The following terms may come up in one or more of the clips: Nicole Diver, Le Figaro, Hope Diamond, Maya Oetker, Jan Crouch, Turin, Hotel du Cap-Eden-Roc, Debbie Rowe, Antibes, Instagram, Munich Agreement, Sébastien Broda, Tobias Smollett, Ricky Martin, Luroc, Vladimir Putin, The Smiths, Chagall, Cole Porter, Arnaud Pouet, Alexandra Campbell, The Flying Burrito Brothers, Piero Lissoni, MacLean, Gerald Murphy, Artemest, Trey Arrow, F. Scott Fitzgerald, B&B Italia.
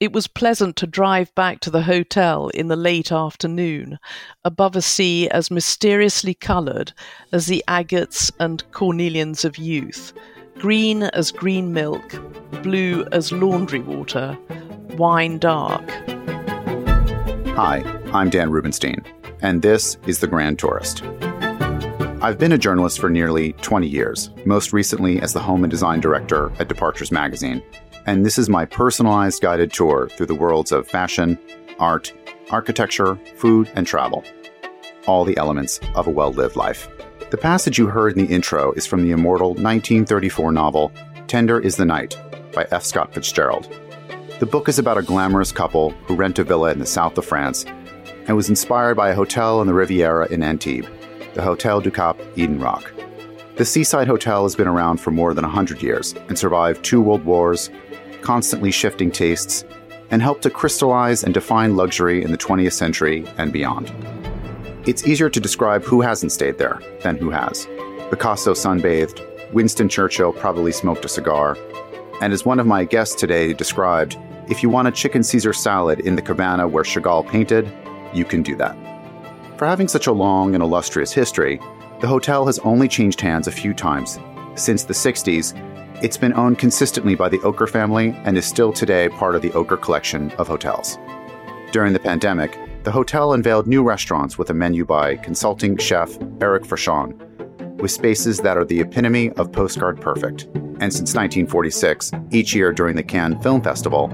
It was pleasant to drive back to the hotel in the late afternoon, above a sea as mysteriously coloured as the agates and cornelians of youth, green as green milk, blue as laundry water, wine dark. Hi, I'm Dan Rubenstein, and this is The Grand Tourist. I've been a journalist for nearly 20 years, most recently as the home and design director at Departures magazine. And this is my personalized guided tour through the worlds of fashion, art, architecture, food, and travel. All the elements of a well-lived life. The passage you heard in the intro is from the immortal 1934 novel, Tender is the Night, by F. Scott Fitzgerald. The book is about a glamorous couple who rent a villa in the south of France and was inspired by a hotel on the Riviera in Antibes, the Hotel du Cap-Eden-Roc. The seaside hotel has been around for more than 100 years and survived 2 world wars, constantly shifting tastes, and helped to crystallize and define luxury in the 20th century and beyond. It's easier to describe who hasn't stayed there than who has. Picasso sunbathed, Winston Churchill probably smoked a cigar, and as one of my guests today described, if you want a chicken Caesar salad in the cabana where Chagall painted, you can do that. For having such a long and illustrious history, the hotel has only changed hands a few times. Since the 60s, it's been owned consistently by the Oetker family and is still today part of the Oetker Collection of hotels. During the pandemic, the hotel unveiled new restaurants with a menu by consulting chef Eric Fréchon, with spaces that are the epitome of postcard perfect. And since 1946, each year during the Cannes Film Festival,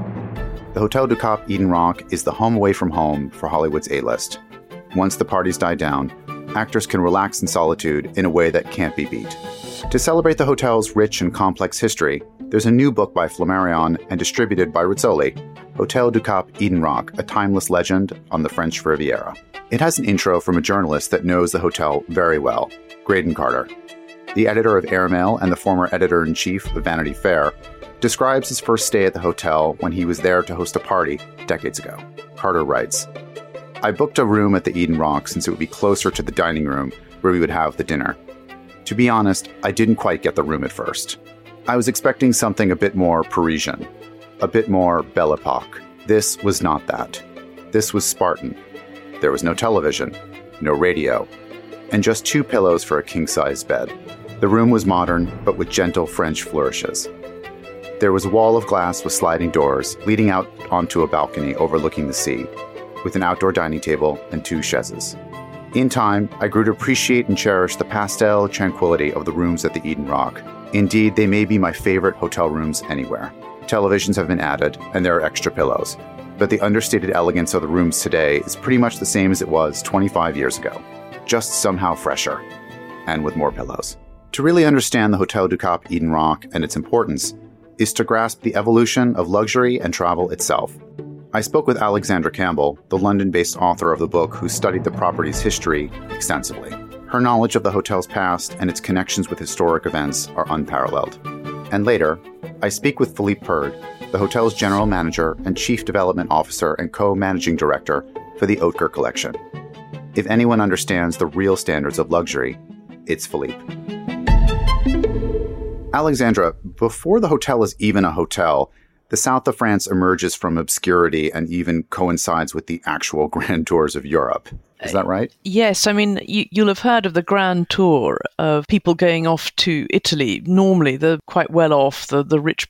the Hotel du Cap-Eden-Roc is the home away from home for Hollywood's A-list. Once the parties die down, actors can relax in solitude in a way that can't be beat. To celebrate the hotel's rich and complex history, there's a new book by Flammarion and distributed by Rizzoli, Hotel du Cap-Eden-Roc, A Timeless Legend on the French Riviera. It has an intro from a journalist that knows the hotel very well, Graydon Carter. The editor of Airmail and the former editor-in-chief of Vanity Fair describes his first stay at the hotel when he was there to host a party decades ago. Carter writes, I booked a room at the Eden Roc since it would be closer to the dining room where we would have the dinner. To be honest, I didn't quite get the room at first. I was expecting something a bit more Parisian, a bit more Belle Epoque. This was not that. This was Spartan. There was no television, no radio, and just 2 pillows for a king-size bed. The room was modern, but with gentle French flourishes. There was a wall of glass with sliding doors leading out onto a balcony overlooking the sea, with an outdoor dining table and 2 chaises. In time, I grew to appreciate and cherish the pastel tranquility of the rooms at the Eden Roc. Indeed, they may be my favorite hotel rooms anywhere. Televisions have been added, and there are extra pillows, but the understated elegance of the rooms today is pretty much the same as it was 25 years ago, just somehow fresher, and with more pillows. To really understand the Hotel du Cap-Eden Roc and its importance is to grasp the evolution of luxury and travel itself. I spoke with Alexandra Campbell, the London-based author of the book who studied the property's history extensively. Her knowledge of the hotel's past and its connections with historic events are unparalleled. And later, I speak with Philippe Perd, the hotel's general manager and chief development officer and co-managing director for the Oetker Collection. If anyone understands the real standards of luxury, it's Philippe. Alexandra, before the hotel is even a hotel, the south of France emerges from obscurity and even coincides with the actual grand tours of Europe. Is that right? Yes. I mean, you'll have heard of the grand tour of people going off to Italy. Normally, they're quite well off, the rich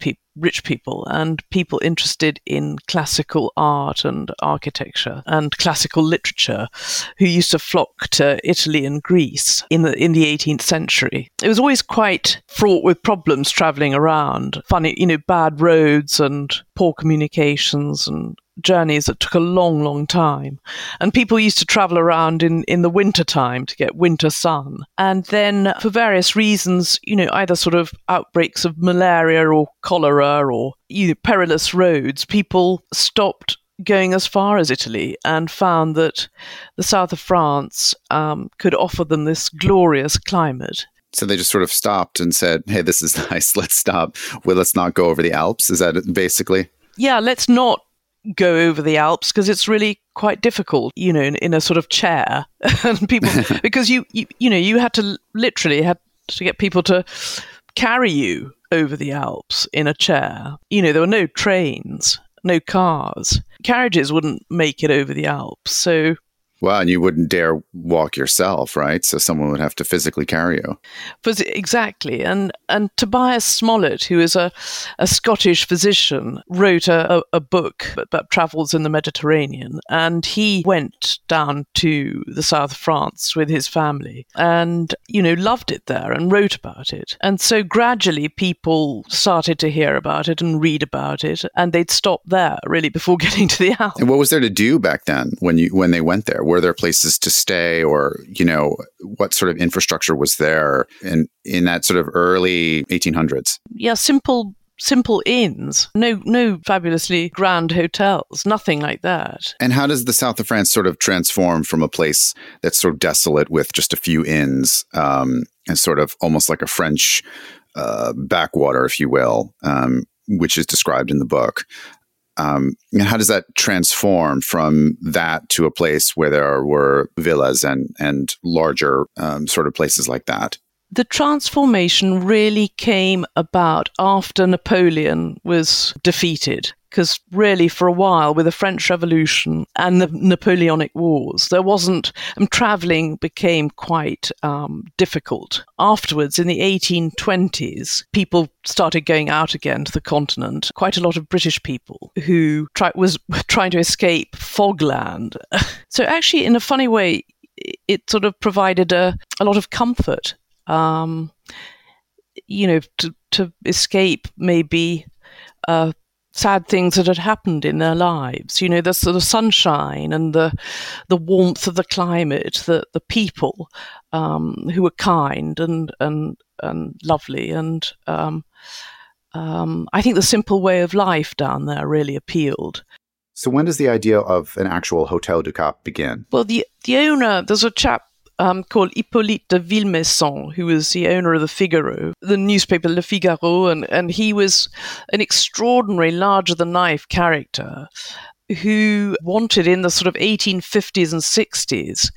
people and people interested in classical art and architecture and classical literature who used to flock to Italy and Greece in the 18th century. It was always quite fraught with problems travelling around, funny, bad roads and poor communications and journeys that took a long, long time. And people used to travel around in the winter time to get winter sun. And then for various reasons, either sort of outbreaks of malaria or cholera or perilous roads, people stopped going as far as Italy and found that the south of France could offer them this glorious climate. So they just sort of stopped and said, hey, this is nice. Let's stop. Well, let's not go over the Alps. Is that basically? Yeah, let's not go over the Alps because it's really quite difficult, in a sort of chair. And people, because you had to literally get people to carry you over the Alps in a chair. There were no trains. no cars. Carriages wouldn't make it over the Alps, so... Well, and you wouldn't dare walk yourself, right? So someone would have to physically carry you. But exactly. And Tobias Smollett, who is a Scottish physician, wrote a book about travels in the Mediterranean. And he went down to the south of France with his family and, you know, loved it there and wrote about it. And so gradually people started to hear about it and read about it. And they'd stop there, really, before getting to the Alps. And what was there to do back then when they went there? Were there places to stay, or, you know, what sort of infrastructure was there in that sort of early 1800s? Yeah, simple inns, no fabulously grand hotels, nothing like that. And how does the south of France sort of transform from a place that's sort of desolate with just a few inns and sort of almost like a French backwater, if you will, which is described in the book? And how does that transform from that to a place where there were villas and larger sort of places like that? The transformation really came about after Napoleon was defeated, because really for a while with the French Revolution and the Napoleonic Wars, there wasn't, traveling became quite difficult. Afterwards, in the 1820s, people started going out again to the continent. Quite a lot of British people who were trying to escape fogland. So actually, in a funny way, it sort of provided a lot of comfort. You know, to escape maybe sad things that had happened in their lives. You know, the sort of sunshine and the warmth of the climate, the people who were kind and lovely. And I think the simple way of life down there really appealed. So when does the idea of an actual Hotel du Cap begin? Well, the owner, there's a chap called Hippolyte de Villemessant, who was the owner of the Figaro, the newspaper Le Figaro, and he was an extraordinary, larger-than-life character who wanted in the sort of 1850s and 60s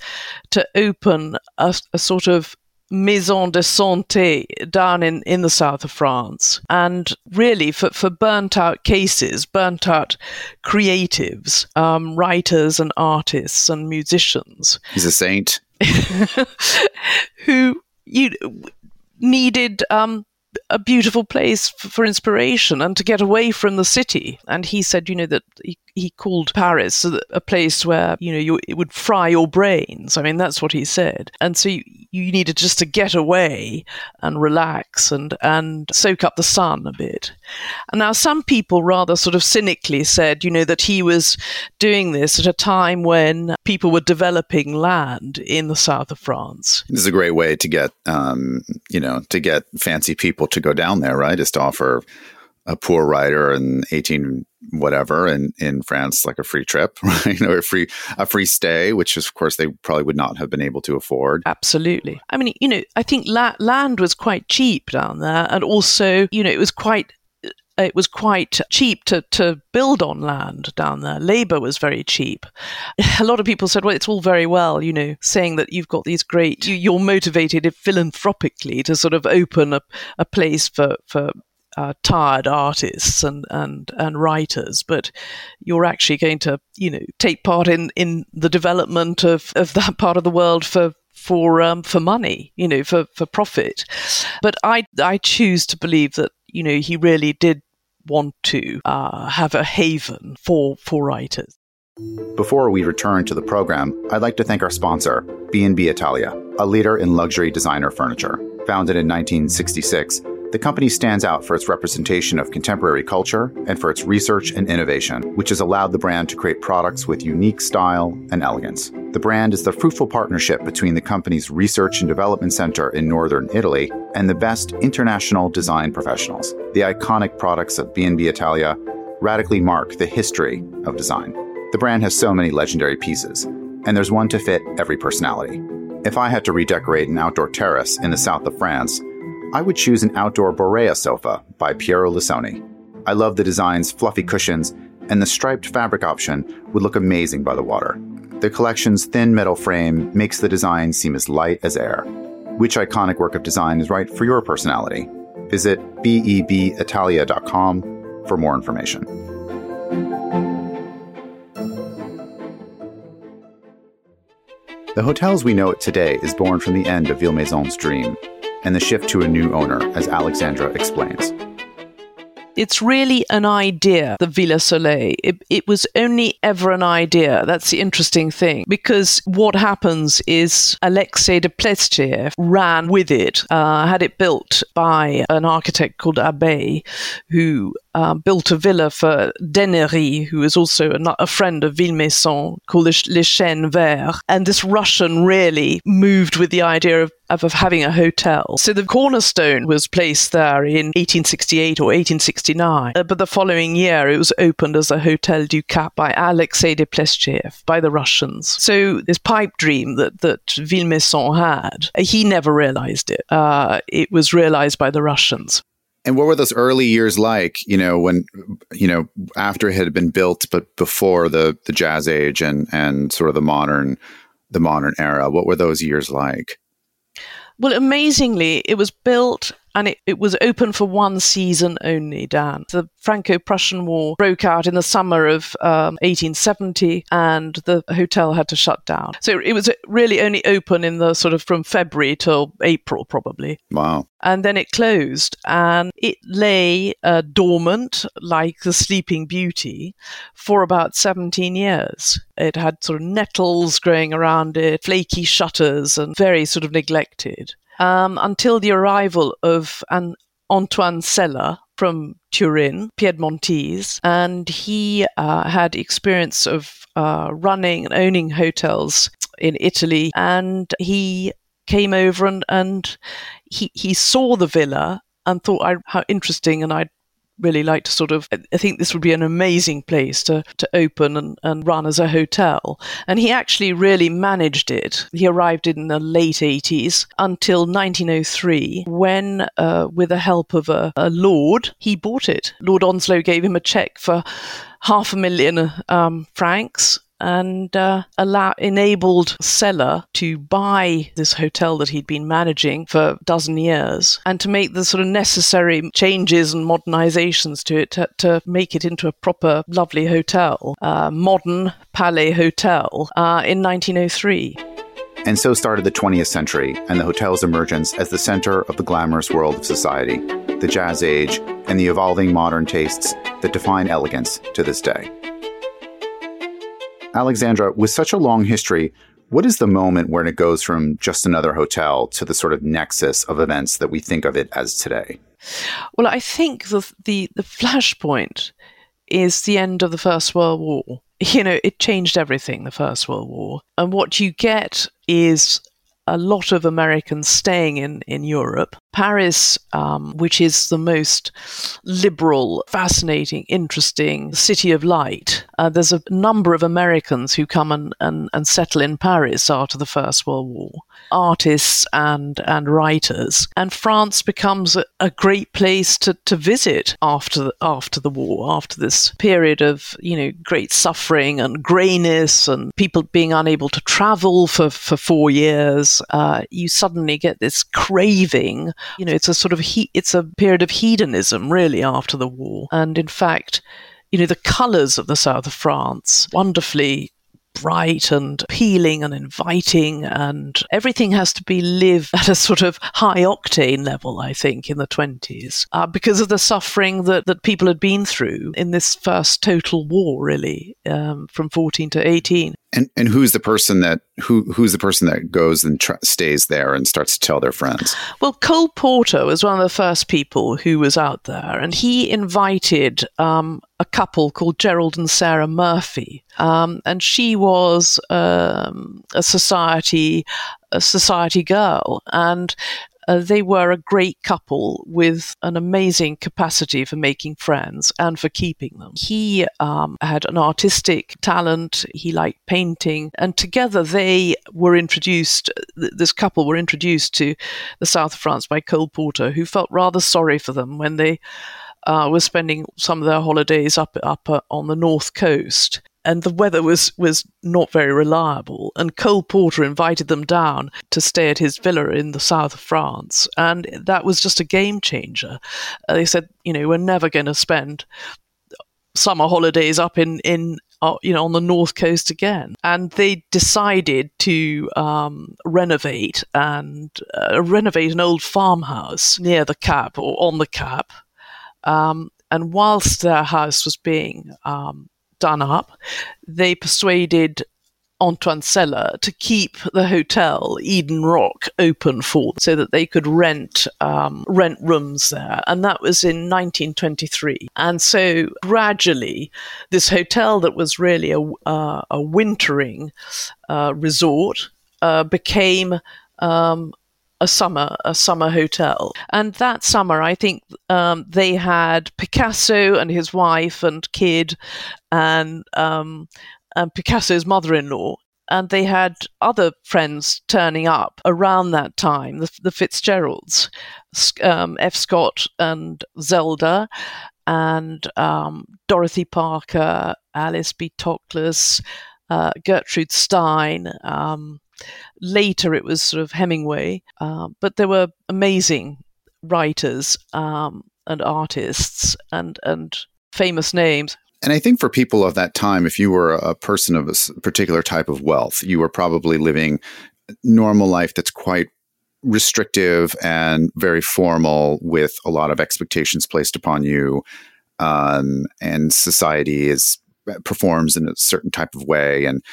to open a sort of maison de santé down in the south of France. And really for burnt-out cases, burnt-out creatives, writers and artists and musicians. He's a saint. Who needed a beautiful place for inspiration and to get away from the city. And he said, you know, that he called Paris a place where, you know, it would fry your brains. I mean, that's what he said. And so you needed just to get away and relax and soak up the sun a bit. And now some people rather sort of cynically said, you know, that he was doing this at a time when people were developing land in the south of France. This is a great way to get, you know, to get fancy people to go down there, right? Is to offer a poor writer in 18 whatever in France like a free trip, right? Or a free stay, which is, of course, they probably would not have been able to afford. Absolutely. I mean, you know, I think land was quite cheap down there, and also, you know, it was quite cheap to build on land down there. Labour was very cheap. A lot of people said, well, it's all very well, you know, saying that you've got these great, you're motivated philanthropically to sort of open a place for tired artists and writers, but you're actually going to, you know, take part in the development of that part of the world for money, you know, for profit. But I choose to believe that, you know, he really did want to have a haven for writers. Before we return to the program, I'd like to thank our sponsor, B&B Italia, a leader in luxury designer furniture. Founded in 1966, the company stands out for its representation of contemporary culture and for its research and innovation, which has allowed the brand to create products with unique style and elegance. The brand is the fruitful partnership between the company's research and development center in northern Italy and the best international design professionals. The iconic products of B&B Italia radically mark the history of design. The brand has so many legendary pieces, and there's one to fit every personality. If I had to redecorate an outdoor terrace in the south of France, I would choose an outdoor Borea sofa by Piero Lissoni. I love the design's fluffy cushions, and the striped fabric option would look amazing by the water. The collection's thin metal frame makes the design seem as light as air. Which iconic work of design is right for your personality? Visit bebitalia.com for more information. The hotel as we know it today is born from the end of Villemessant's dream and the shift to a new owner, as Alexandra explains. It's really an idea, the Villa Soleil. It was only ever an idea. That's the interesting thing. Because what happens is Alexei de Plestier ran with it, had it built by an architect called Abbe, who built a villa for Denery, who is also a friend of Villemessant, called Les Chênes Verts. And this Russian really moved with the idea of having a hotel. So the cornerstone was placed there in 1868 or 1869. But the following year, it was opened as a Hotel du Cap by Alexei de Plestier, by the Russians. So this pipe dream that Villemessant had, he never realized it. It was realized by the Russians. And what were those early years like, when, after it had been built, but before the jazz age and sort of the modern era? What were those years like? Well, amazingly, it was built and it was open for one season only, Dan. The Franco-Prussian War broke out in the summer of 1870 and the hotel had to shut down. So it was really only open in the sort of from February till April, probably. Wow. And then it closed and it lay dormant like the Sleeping Beauty for about 17 years. It had sort of nettles growing around it, flaky shutters, and very sort of neglected. Until the arrival of Antoine Sella from Turin, Piedmontese, and he had experience of running and owning hotels in Italy, and he came over and he saw the villa and thought, how interesting, and I'd really like to I think this would be an amazing place to open and run as a hotel. And he actually really managed it. He arrived in the late 80s until 1903 when, with the help of a lord, he bought it. Lord Onslow gave him a cheque for 500,000 francs and enabled Sella to buy this hotel that he'd been managing for a dozen years and to make the sort of necessary changes and modernizations to it to make it into a proper, lovely hotel, modern Palais Hotel, in 1903. And so started the 20th century and the hotel's emergence as the center of the glamorous world of society, the jazz age, and the evolving modern tastes that define elegance to this day. Alexandra, with such a long history, what is the moment when it goes from just another hotel to the sort of nexus of events that we think of it as today? Well, I think the flashpoint is the end of the First World War. It changed everything, the First World War. And what you get is a lot of Americans staying in Europe. Paris, which is the most liberal, fascinating, interesting city of light. There's a number of Americans who come and settle in Paris after the First World War, artists and writers. And France becomes a great place to visit after the war, after this period of great suffering and greyness and people being unable to travel for 4 years. You suddenly get this craving. It's a sort of it's a period of hedonism, really, after the war. And in fact, the colours of the south of France, wonderfully bright and appealing and inviting, and everything has to be lived at a sort of high octane level, I think, in the 20s, because of the suffering that people had been through in this first total war, really, from 14 to 18. And who's the person that goes and stays there and starts to tell their friends? Well, Cole Porter was one of the first people who was out there, and he invited a couple called Gerald and Sarah Murphy, and she was a society girl, and they were a great couple with an amazing capacity for making friends and for keeping them. He had an artistic talent. He liked painting. And together they were introduced, this couple were introduced to the south of France by Cole Porter, who felt rather sorry for them when they were spending some of their holidays up on the north coast. And the weather was not very reliable. And Cole Porter invited them down to stay at his villa in the south of France. And that was just a game changer. They said, we're never going to spend summer holidays up in on the north coast again. And they decided to renovate and renovate an old farmhouse near the Cap or on the Cap. And whilst their house was being done up, they persuaded Antoine Sella to keep the Hotel Eden-Roc open so that they could rent rooms there. And that was in 1923. And so gradually, this hotel that was really a wintering resort became a summer hotel. And that summer, I think they had Picasso and his wife and kid and Picasso's mother-in-law. And they had other friends turning up around that time, the Fitzgeralds, F. Scott and Zelda, and Dorothy Parker, Alice B. Toklas, Gertrude Stein. Later it was sort of Hemingway. But there were amazing writers and artists and famous names. And I think for people of that time, if you were a person of a particular type of wealth, you were probably living normal life that's quite restrictive and very formal with a lot of expectations placed upon you. And society performs in a certain type of way. And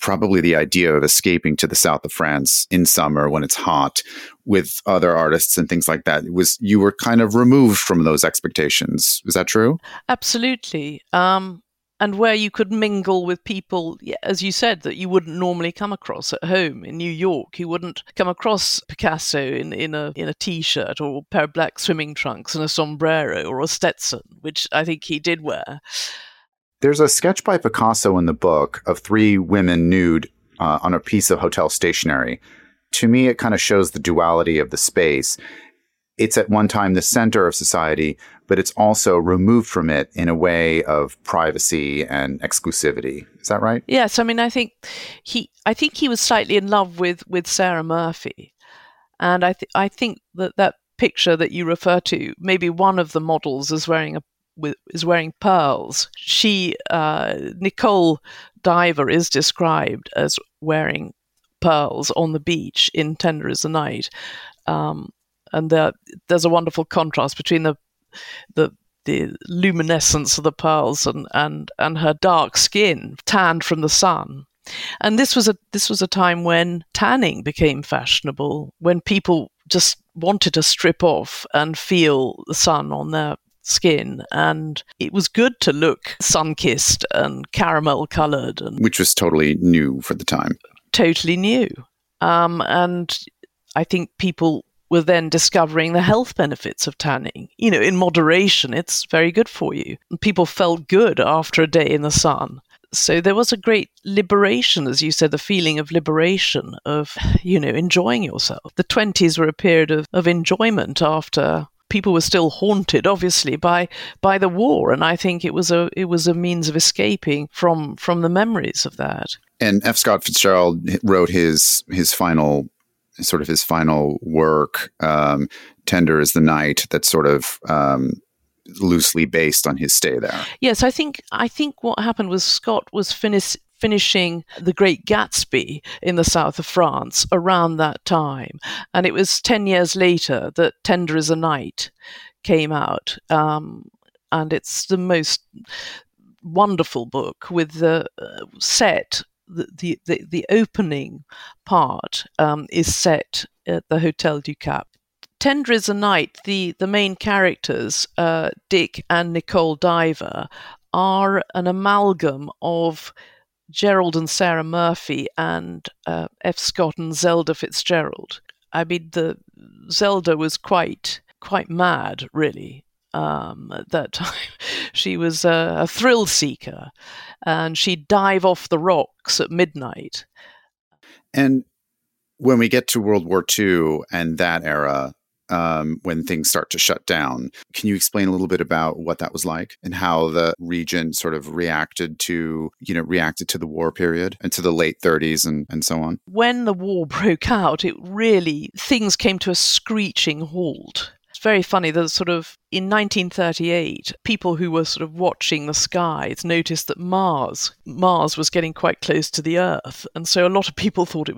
probably the idea of escaping to the south of France in summer when it's hot with other artists and things like that, you were kind of removed from those expectations. Is that true? Absolutely. And where you could mingle with people, as you said, that you wouldn't normally come across at home in New York. You wouldn't come across Picasso in a t-shirt or a pair of black swimming trunks and a sombrero or a Stetson, which I think he did wear. There's a sketch by Picasso in the book of three women nude on a piece of hotel stationery. To me, it kind of shows the duality of the space. It's at one time the center of society, but it's also removed from it in a way of privacy and exclusivity. Is that right? Yes. I mean, I think he was slightly in love with Sarah Murphy. And I think that picture that you refer to, maybe one of the models is wearing wearing pearls. She, Nicole Diver, is described as wearing pearls on the beach in Tender is the Night, and there's a wonderful contrast between the luminescence of the pearls and her dark skin, tanned from the sun. And this was a time when tanning became fashionable, when people just wanted to strip off and feel the sun on their skin, and it was good to look sun-kissed and caramel-coloured. Which was totally new for the time. Totally new. And I think people were then discovering the health benefits of tanning. You know, in moderation, it's very good for you. And people felt good after a day in the sun. So there was a great liberation, as you said, the feeling of liberation, of, you know, enjoying yourself. The 20s were a period of enjoyment after... People were still haunted, obviously, by the war, and I think it was a means of escaping from the memories of that. And F. Scott Fitzgerald wrote his final work, "Tender is the Night," that's sort of loosely based on his stay there. Yes, I think what happened was Scott was finishing The Great Gatsby in the south of France around that time. And it was 10 years later that Tender is a Night came out. And it's the most wonderful book with the opening part is set at the Hotel du Cap. Tender is a Night, the main characters, Dick and Nicole Diver, are an amalgam of Gerald and Sarah Murphy and F. Scott and Zelda Fitzgerald. I mean, the Zelda was quite mad, really, at that time. She was a thrill seeker, and she'd dive off the rocks at midnight. And when we get to World War II and that era, when things start to shut down, can you explain a little bit about what that was like and how the region sort of reacted to the war period and to the late 30s and so on? When the war broke out, things came to a screeching halt. It's very funny that sort of in 1938, people who were sort of watching the skies noticed that Mars was getting quite close to the Earth. And so a lot of people thought it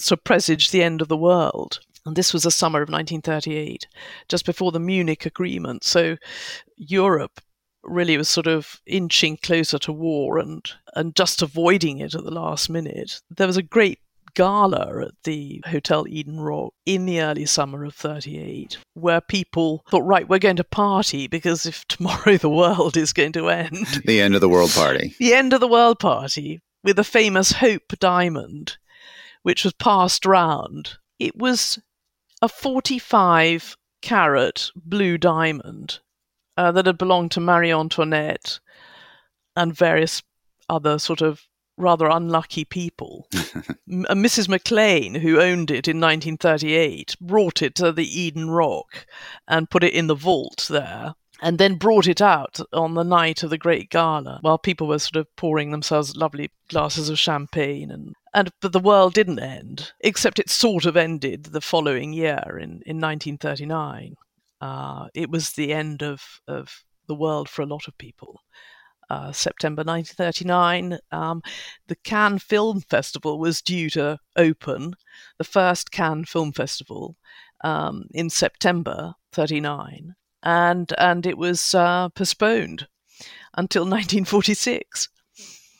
sort of presaged the end of the world. And this was the summer of 1938, just before the Munich Agreement. So Europe really was sort of inching closer to war and just avoiding it at the last minute. There was a great gala at the Hotel Eden-Roc in the early summer of 38, where people thought, right, we're going to party because if tomorrow the world is going to end. The end of the world party. The end of the world party with the famous Hope Diamond, which was passed round. It was a 45-carat blue diamond that had belonged to Marie Antoinette and various other sort of rather unlucky people. Mrs. MacLean, who owned it in 1938, brought it to the Eden-Roc and put it in the vault there, and then brought it out on the night of the Great Gala while people were sort of pouring themselves lovely glasses of champagne. But the world didn't end, except it sort of ended the following year in 1939. It was the end of the world for a lot of people. September 1939, the Cannes Film Festival was due to open, the first Cannes Film Festival, in September 1939, and it was postponed until 1946.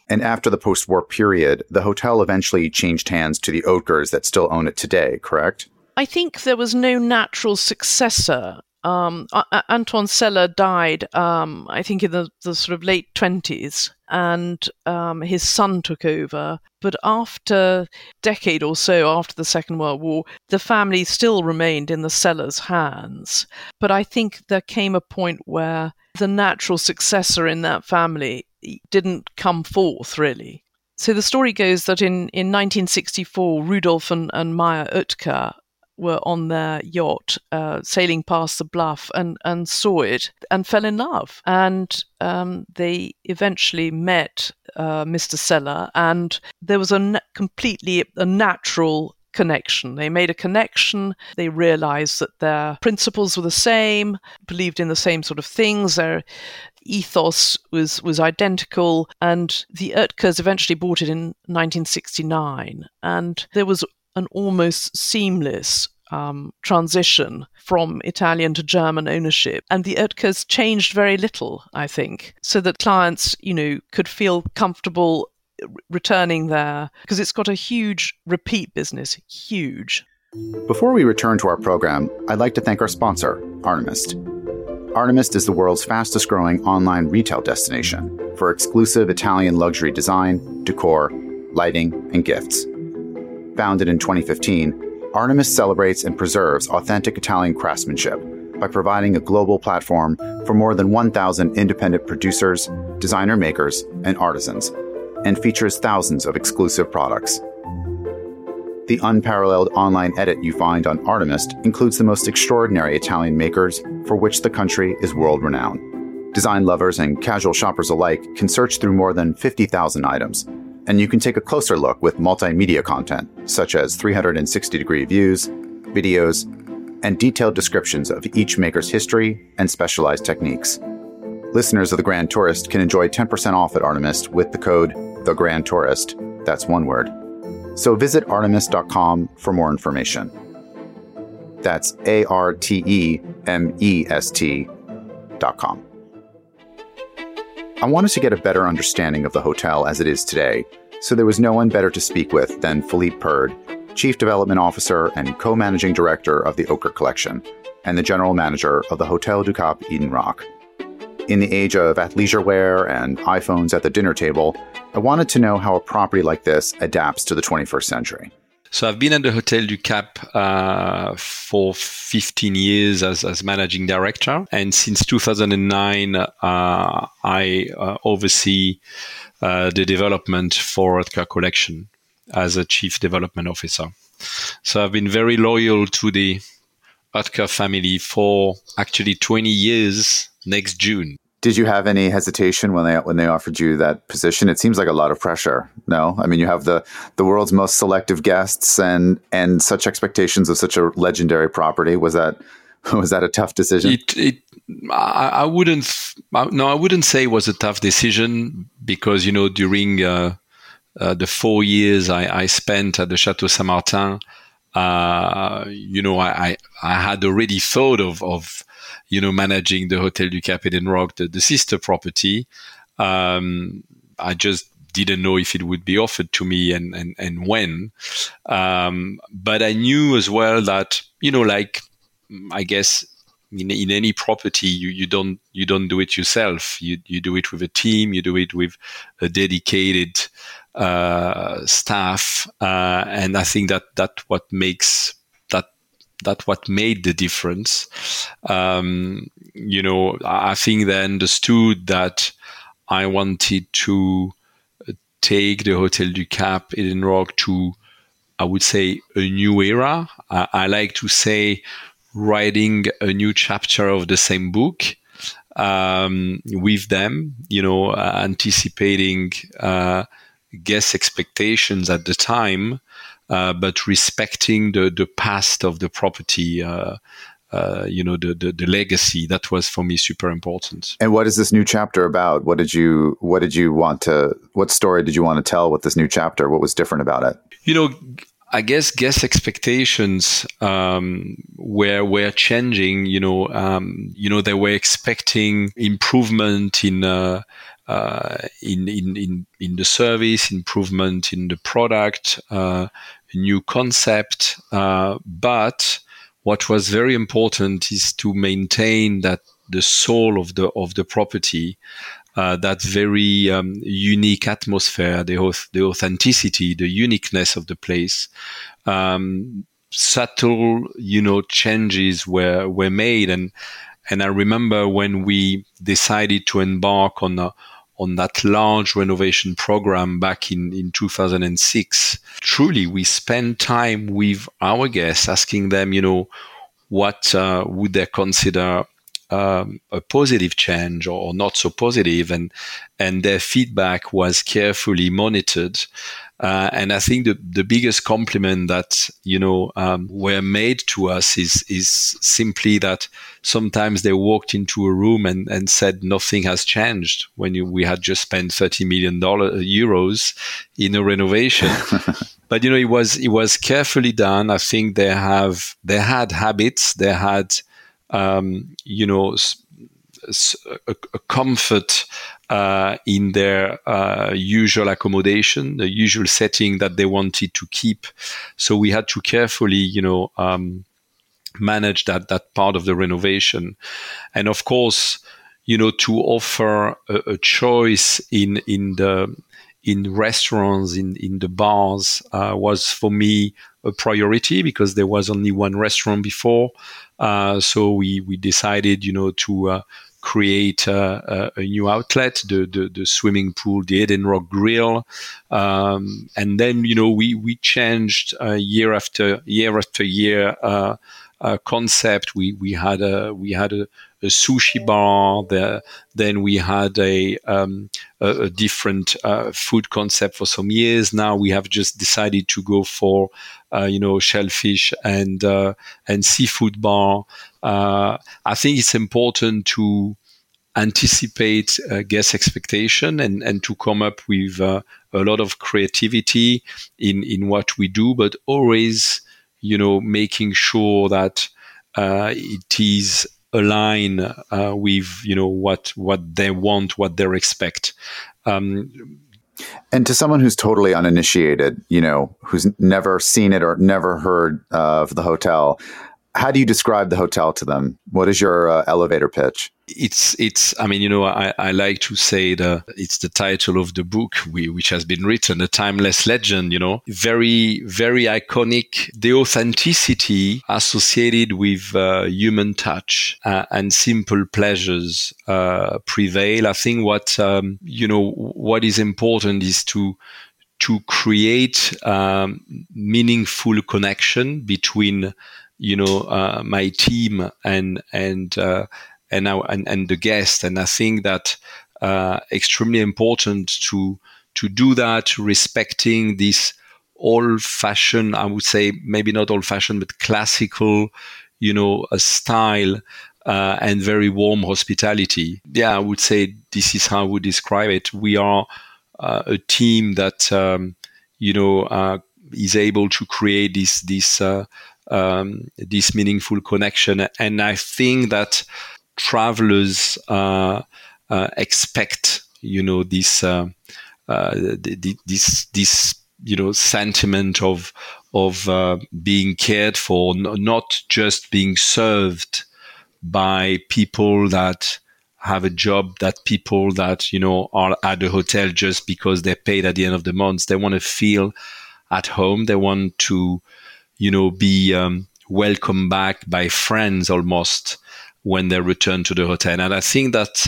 And after the post-war period, the hotel eventually changed hands to the Oetkers that still own it today, correct? I think there was no natural successor. Antoine Sella died, I think, in the sort of late 20s, and his son took over. But after a decade or so after the Second World War, the family still remained in the Sella's hands. But I think there came a point where the natural successor in that family didn't come forth, really. So the story goes that in 1964, Rudolf and Maya Oetker were on their yacht sailing past the bluff and saw it and fell in love. And they eventually met Mr. Sella, and there was completely a natural connection. They made a connection. They realized that their principles were the same, believed in the same sort of things. Their ethos was identical. And the Oetkers eventually bought it in 1969. And there was an almost seamless transition from Italian to German ownership. And the Oetkers changed very little, I think, so that clients, could feel comfortable returning there, because it's got a huge repeat business, huge. Before we return to our program, I'd like to thank our sponsor, Artemest. Artemest is the world's fastest growing online retail destination for exclusive Italian luxury design, decor, lighting, and gifts. Founded in 2015, Artemest celebrates and preserves authentic Italian craftsmanship by providing a global platform for more than 1,000 independent producers, designer makers, and artisans, and features thousands of exclusive products. The unparalleled online edit you find on Artemest includes the most extraordinary Italian makers for which the country is world-renowned. Design lovers and casual shoppers alike can search through more than 50,000 items, and you can take a closer look with multimedia content, such as 360-degree views, videos, and detailed descriptions of each maker's history and specialized techniques. Listeners of The Grand Tourist can enjoy 10% off at Artemest with the code TheGrandTourist. That's one word. So visit artemest.com for more information. That's ARTEMEST.com. I wanted to get a better understanding of the hotel as it is today, so there was no one better to speak with than Philippe Perd, Chief Development Officer and Co-Managing Director of the Oetker Collection, and the General Manager of the Hotel du Cap-Eden-Roc. In the age of athleisure wear and iPhones at the dinner table, I wanted to know how a property like this adapts to the 21st century. So I've been at the Hotel du Cap for 15 years as managing director. And since 2009, I oversee the development for Oetker Collection as a chief development officer. So I've been very loyal to the Oetker family for actually 20 years next June. Did you have any hesitation when they offered you that position? It seems like a lot of pressure. No, I mean, you have the world's most selective guests and such expectations of such a legendary property. Was that Was that a tough decision? I wouldn't say it was a tough decision because, you know, during the 4 years I spent at the Château Saint-Martin, you know, I had already thought of, you know, managing the Hotel du Cap-Eden-Roc, the sister property. I just didn't know if it would be offered to me and when. But I knew as well that, you know, like, I guess in any property, you don't do it yourself. You do it with a team. You do it with a dedicated staff, and I think that what made the difference. You know, I think they understood that I wanted to take the Hotel du Cap-Eden-Roc to, I would say, a new era. I like to say, writing a new chapter of the same book with them, you know, anticipating guest expectations at the time, but respecting the past of the property, you know, the legacy. That was for me super important. And what is this new chapter about? What story did you want to tell with this new chapter? What was different about it? You know, I guess guest expectations were changing. You know, they were expecting improvement in the service, improvement in the product, new concept. But what was very important is to maintain that the soul of the property. That very unique atmosphere, the authenticity, the uniqueness of the place. Subtle, you know, changes were made, and I remember when we decided to embark on that large renovation program back in 2006. Truly, we spent time with our guests, asking them, you know, what would they consider a positive change or not so positive, and their feedback was carefully monitored. And I think the biggest compliment that, you know, were made to us is simply that sometimes they walked into a room and said nothing has changed we had just spent €30 million in a renovation. But, you know, it was carefully done. I think they had habits, they had you know, a comfort in their usual accommodation, the usual setting that they wanted to keep. So we had to carefully, you know, manage that part of the renovation. And of course, you know, to offer a choice in restaurants, in the bars, was for me a priority because there was only one restaurant before. So we decided, you know, to create a new outlet, the swimming pool, the Eden-Roc Grill. And then, you know, we changed year after year concept. We had a sushi bar there. Then we had a different food concept for some years. Now we have just decided to go for you know, shellfish and seafood bar. I think it's important to anticipate guest expectation and to come up with a lot of creativity in what we do, but always, you know, making sure that it is aligned with, you know, what they want, what they expect. And to someone who's totally uninitiated, you know, who's never seen it or never heard of the hotel, how do you describe the hotel to them? What is your elevator pitch? It's. I mean, you know, I like to say it's the title of the book, which has been written, a timeless legend. You know, very, very iconic. The authenticity associated with human touch and simple pleasures prevail. I think what you know, what is important is to create meaningful connection between, you know, my team and the guest. And I think that extremely important to do that, respecting this old-fashioned, I would say, maybe not old-fashioned, but classical you know, a style and very warm hospitality. Yeah, I would say this is how we describe it. We are a team that, is able to create this meaningful connection. And I think that travelers expect, this sentiment of being cared for, not just being served by people that have a job, that people that, are at a hotel just because they're paid at the end of the month. They want to feel at home. They want to, be welcomed back by friends almost when they return to the hotel. And I think that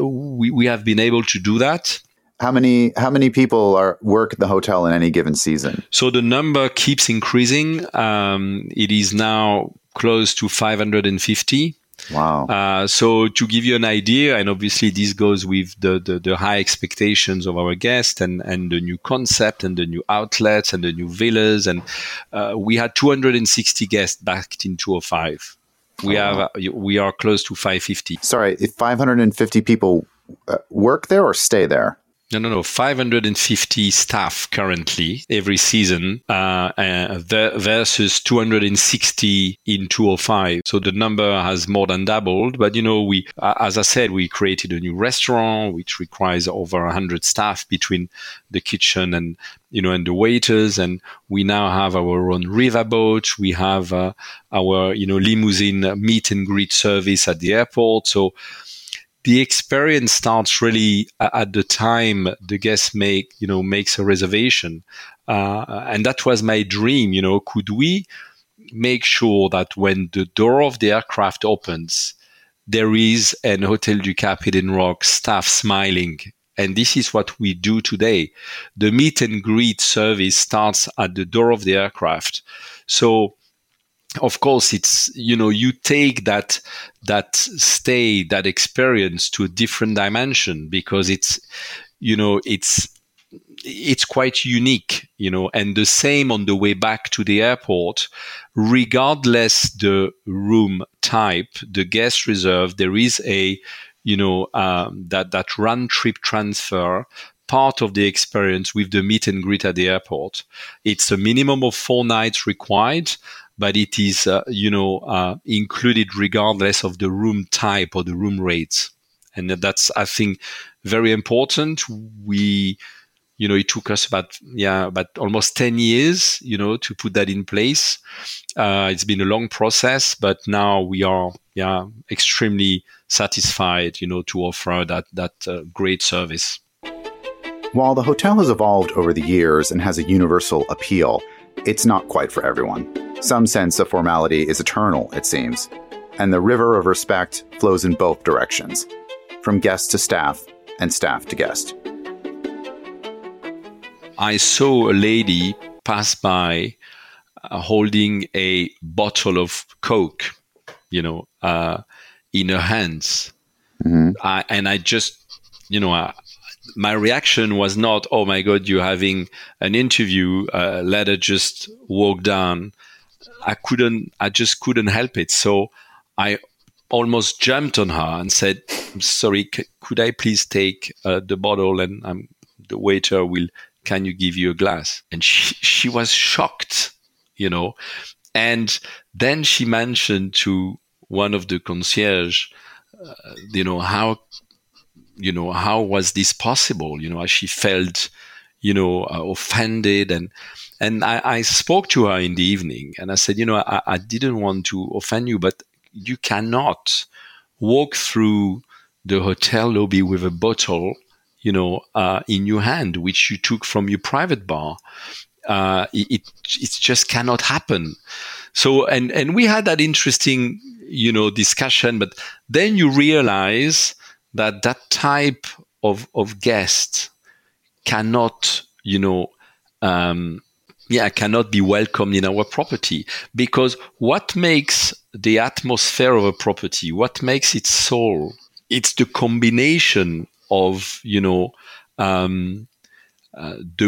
we have been able to do that. How many people work at the hotel in any given season? So the number keeps increasing. It is now close to 550. Wow. So to give you an idea, and obviously this goes with the high expectations of our guests and the new concept and the new outlets and the new villas. And we had 260 guests back in 2005. We are close to 550. Sorry, if 550 people work there or stay there? No. 550 staff currently every season versus 260 in 2005. So the number has more than doubled. But, we, as I said, we created a new restaurant, which requires over 100 staff between the kitchen and, and the waiters. And we now have our own river boat. We have our, limousine meet and greet service at the airport. So the experience starts really at the time the guest makes a reservation. And that was my dream, could we make sure that when the door of the aircraft opens, there is an Hotel du Cap-Eden-Roc staff smiling. And this is what we do today. The meet and greet service starts at the door of the aircraft. So of course, it's, you take that stay, that experience to a different dimension because it's quite unique, and the same on the way back to the airport, regardless the room type, the guest reserve, there is a, that round trip transfer part of the experience with the meet and greet at the airport. It's a minimum of 4 nights required, but it is, included regardless of the room type or the room rates. And that's, I think, very important. We, it took us about almost 10 years, to put that in place. It's been a long process, but now we are, extremely satisfied, to offer that great service. While the hotel has evolved over the years and has a universal appeal, it's not quite for everyone. Some sense of formality is eternal, it seems, and the river of respect flows in both directions, from guest to staff and staff to guest. I saw a lady pass by holding a bottle of Coke, in her hands. Mm-hmm. My reaction was not, oh my God, you're having an interview, let her just walk down. I just couldn't help it. So I almost jumped on her and said, I'm sorry, could I please take the bottle and the waiter will, can you give you a glass? And she was shocked, And then she mentioned to one of the concierge, how was this possible? She felt, offended. And I spoke to her in the evening and I said, I didn't want to offend you, but you cannot walk through the hotel lobby with a bottle, in your hand, which you took from your private bar. It just cannot happen. So, and we had that interesting, discussion, but then you realize that type of guest cannot, cannot be welcomed in our property, because what makes the atmosphere of a property, what makes its soul, it's the combination of, the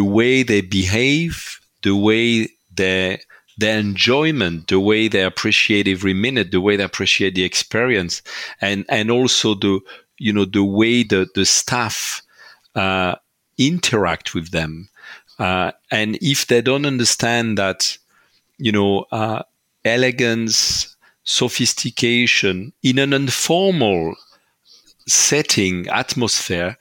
way they behave, the way they their enjoyment, the way they appreciate every minute, the way they appreciate the experience, and also the, you know, the way the staff interact with them. And if they don't understand that, you know, elegance, sophistication in an informal setting, atmosphere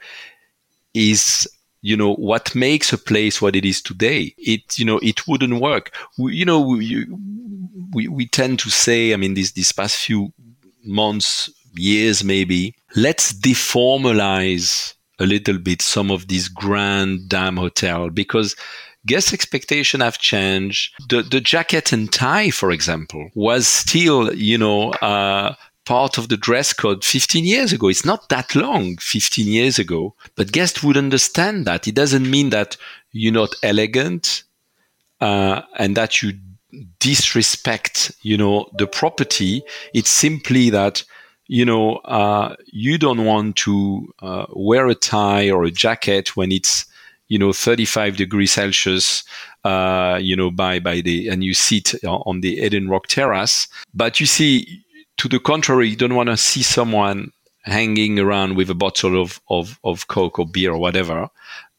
is, you know, what makes a place what it is today. It, you know, it wouldn't work. We tend to say, I mean, these past few months, years maybe, let's deformalize a little bit some of these grand damn hotel, because guest expectations have changed. The jacket and tie, for example, was still, you know, part of the dress code 15 years ago. It's not that long, 15 years ago, but guests would understand that. It doesn't mean that you're not elegant and that you disrespect, you know, the property. It's simply that, you know, you don't want to wear a tie or a jacket when it's, you know, 35 degrees Celsius, you know, and you sit on the Eden-Roc terrace. But you see, to the contrary, you don't want to see someone hanging around with a bottle of Coke or beer or whatever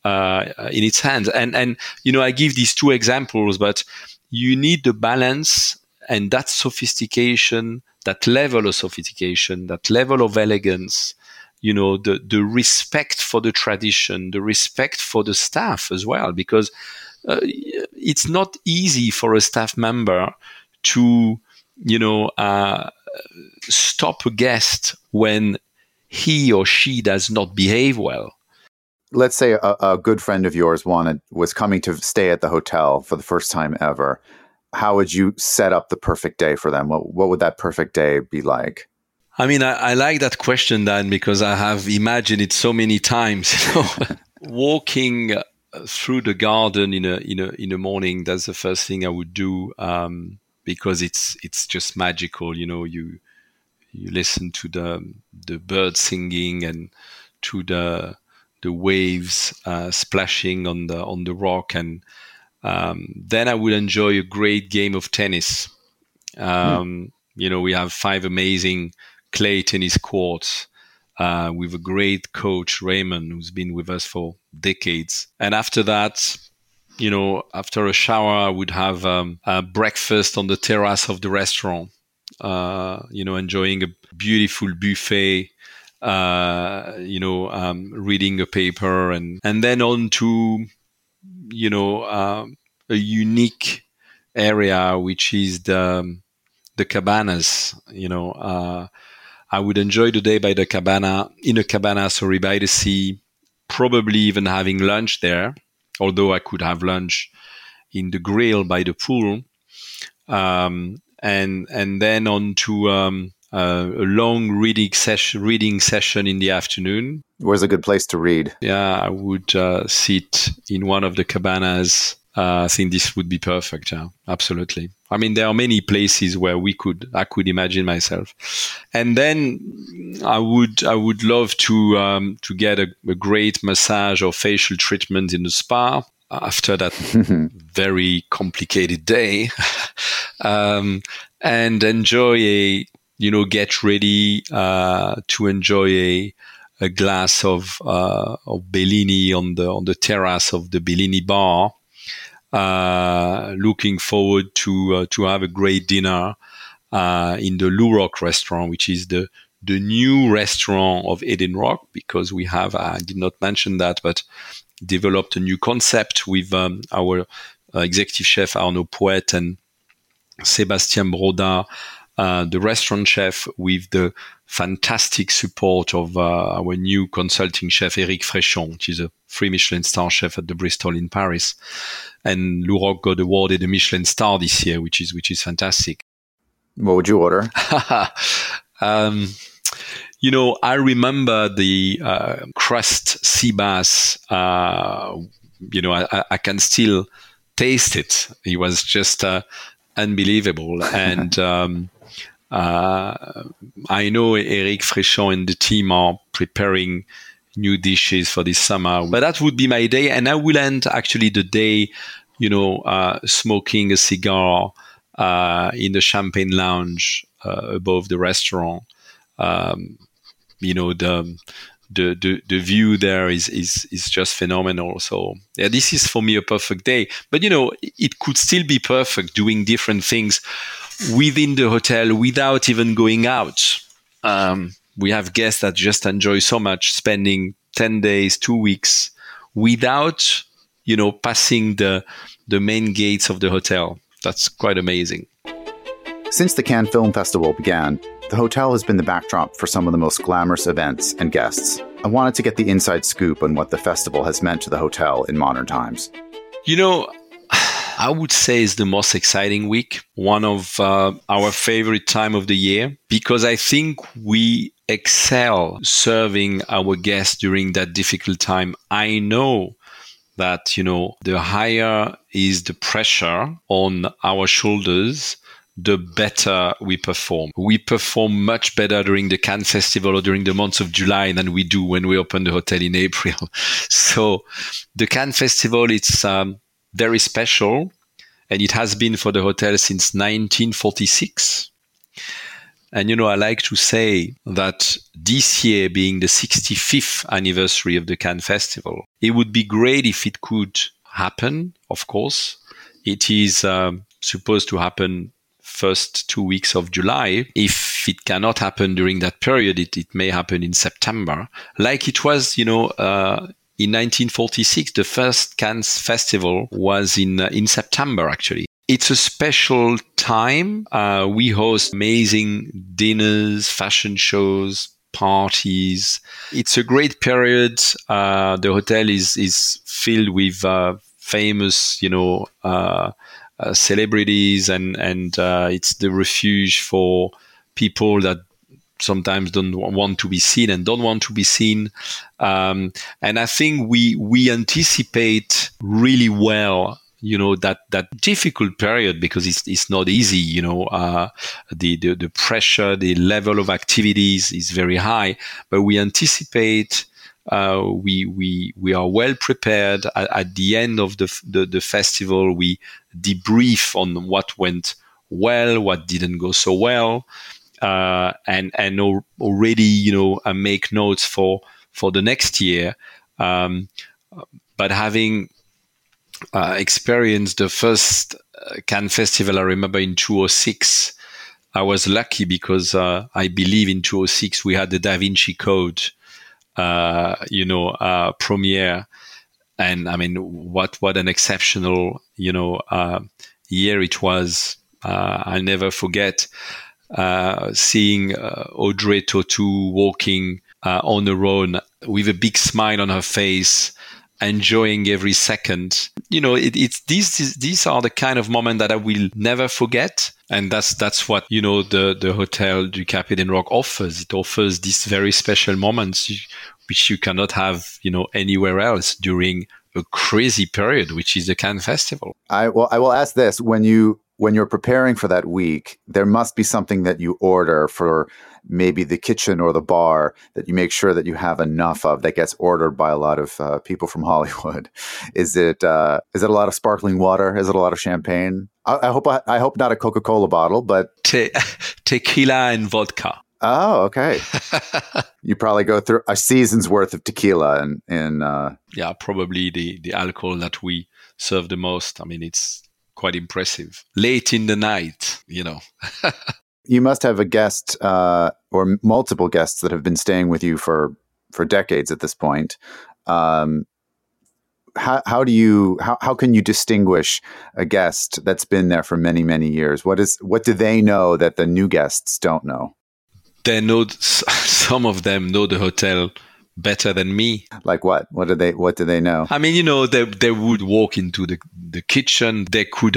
in its hands. And, you know, I give these two examples, but you need the balance and that sophistication, that level of sophistication, that level of elegance, you know, the respect for the tradition, the respect for the staff as well, because it's not easy for a staff member to, you know, stop a guest when he or she does not behave well. Let's say a good friend of yours was coming to stay at the hotel for the first time ever. How would you set up the perfect day for them? What would that perfect day be like? I mean, I like that question, Dan, because I have imagined it so many times. You know? Walking through the garden in the morning, that's the first thing I would do. Because it's just magical, you know. You listen to the birds singing and to the waves splashing on the rock, and then I would enjoy a great game of tennis. You know, we have 5 amazing clay tennis courts with a great coach, Raymond, who's been with us for decades. And after that, you know, after a shower, I would have a breakfast on the terrace of the restaurant, you know, enjoying a beautiful buffet, you know, reading a paper, and then on to, you know, a unique area, which is the cabanas. You know, I would enjoy the day by the sea, probably even having lunch there. Although I could have lunch in the grill by the pool, and then on to a long reading session in the afternoon. Where's a good place to read? Yeah, I would sit in one of the cabanas. I think this would be perfect. Yeah, absolutely. I mean, there are many places where I could imagine myself, and then I would love to get a great massage or facial treatment in the spa after that very complicated day, and enjoy get ready to enjoy a glass of Bellini on the terrace of the Bellini bar. Looking forward to have a great dinner in the Luroc restaurant, which is the new restaurant of Eden-Roc, because we have, I did not mention that, but developed a new concept with our executive chef Arnaud Pouet and Sébastien Broda, the restaurant chef, with the fantastic support of our new consulting chef Eric Fréchon, which is a 3 Michelin star chef at the Bristol in Paris, and Luroc got awarded a Michelin star this year, which is fantastic. What would you order? You know, I remember the crust sea bass. You know, I can still taste it. It was just unbelievable, and. I know Eric Fréchon and the team are preparing new dishes for this summer, but that would be my day. And I will end actually the day smoking a cigar in the champagne lounge above the restaurant. The view there is just phenomenal. So yeah, this is for me a perfect day. But it could still be perfect doing different things within the hotel without even going out. We have guests that just enjoy so much spending 10 days, 2 weeks without, passing the main gates of the hotel. That's quite amazing. Since the Cannes Film Festival began, the hotel has been the backdrop for some of the most glamorous events and guests. I wanted to get the inside scoop on what the festival has meant to the hotel in modern times. I would say it's the most exciting week, one of our favorite time of the year, because I think we excel serving our guests during that difficult time. I know that, the higher is the pressure on our shoulders, the better we perform. We perform much better during the Cannes Festival or during the months of July than we do when we open the hotel in April. So the Cannes Festival, it's very special, and it has been for the hotel since 1946. And, I like to say that this year being the 65th anniversary of the Cannes Festival, it would be great if it could happen, of course. It is supposed to happen first 2 weeks of July. If it cannot happen during that period, it may happen in September. Like it was, in 1946, the first Cannes Festival was in September, actually. It's a special time. We host amazing dinners, fashion shows, parties. It's a great period. The hotel is filled with famous, celebrities, and it's the refuge for people that sometimes don't want to be seen and don't want to be seen. And I think we anticipate really well, that difficult period, because it's not easy, the pressure, the level of activities is very high, but we anticipate, we are well prepared. At the end of the festival, we debrief on what went well, what didn't go so well. And already, make notes for the next year. But having experienced the first Cannes Festival, I remember in 2006, I was lucky because I believe in 2006 we had the Da Vinci Code, premiere. And I mean, what an exceptional, year it was. I'll never forget. Seeing Audrey Tautou walking on her own with a big smile on her face, enjoying every second. These are the kind of moments that I will never forget, and that's what the Hotel du Cap-Eden-Roc offers. It offers these very special moments which you cannot have anywhere else during a crazy period, which is the Cannes Festival. I will ask this: when you're preparing for that week, there must be something that you order for maybe the kitchen or the bar that you make sure that you have enough of, that gets ordered by a lot of people from Hollywood. Is it a lot of sparkling water? Is it a lot of champagne? I hope not a Coca-Cola bottle, but tequila and vodka. Oh, okay. You probably go through a season's worth of tequila and yeah, probably the alcohol that we serve the most. I mean, it's quite impressive. Late in the night, You must have a guest or multiple guests that have been staying with you for decades at this point. How can you distinguish a guest that's been there for many, many years? What do they know that the new guests don't know? They know, some of them know the hotel better than me. Like what? What do they know? I mean, they would walk into the kitchen. They would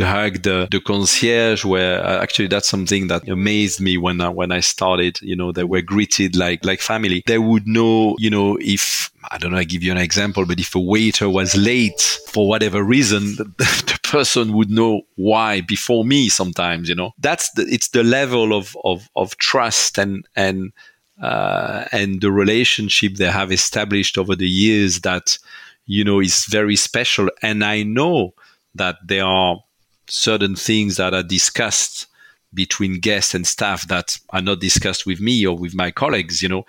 hug the concierge, where actually that's something that amazed me when I started. They were greeted like family. They would know, if, I don't know, I give you an example, but if a waiter was late for whatever reason, the person would know why before me sometimes, It's the level of trust and the relationship they have established over the years that you know, is very special. And I know that there are certain things that are discussed between guests and staff that are not discussed with me or with my colleagues, you know.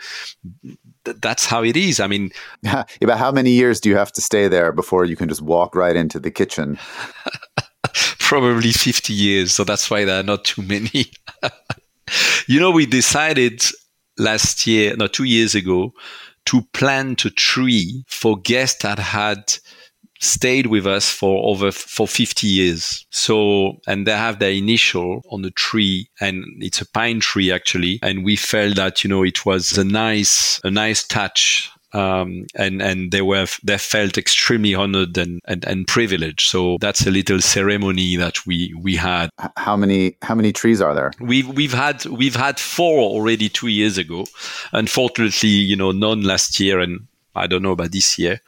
That's how it is. I mean... About how many years do you have to stay there before you can just walk right into the kitchen? Probably 50 years. So that's why there are not too many. You know, we decided 2 years ago, to plant a tree for guests that had stayed with us for 50 years. So, and they have their initial on the tree, and it's a pine tree actually. And we felt that, you know, it was a nice touch. And they felt extremely honored and privileged. So that's a little ceremony that we had. How many trees are there? We've had 4 already 2 years ago. Unfortunately, you know, none last year, and I don't know about this year.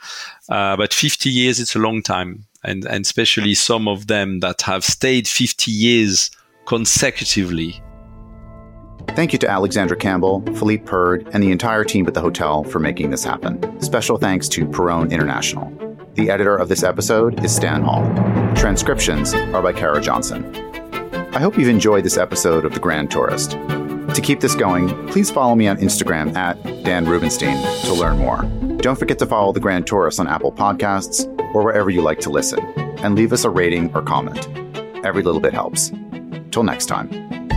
But 50 years, it's a long time, and especially some of them that have stayed 50 years consecutively. Thank you to Alexandra Campbell, Philippe Perd, and the entire team at the hotel for making this happen. Special thanks to Perrone International. The editor of this episode is Stan Hall. Transcriptions are by Kara Johnson. I hope you've enjoyed this episode of The Grand Tourist. To keep this going, please follow me on Instagram at Dan Rubenstein to learn more. Don't forget to follow The Grand Tourist on Apple Podcasts or wherever you like to listen, and leave us a rating or comment. Every little bit helps. Till next time.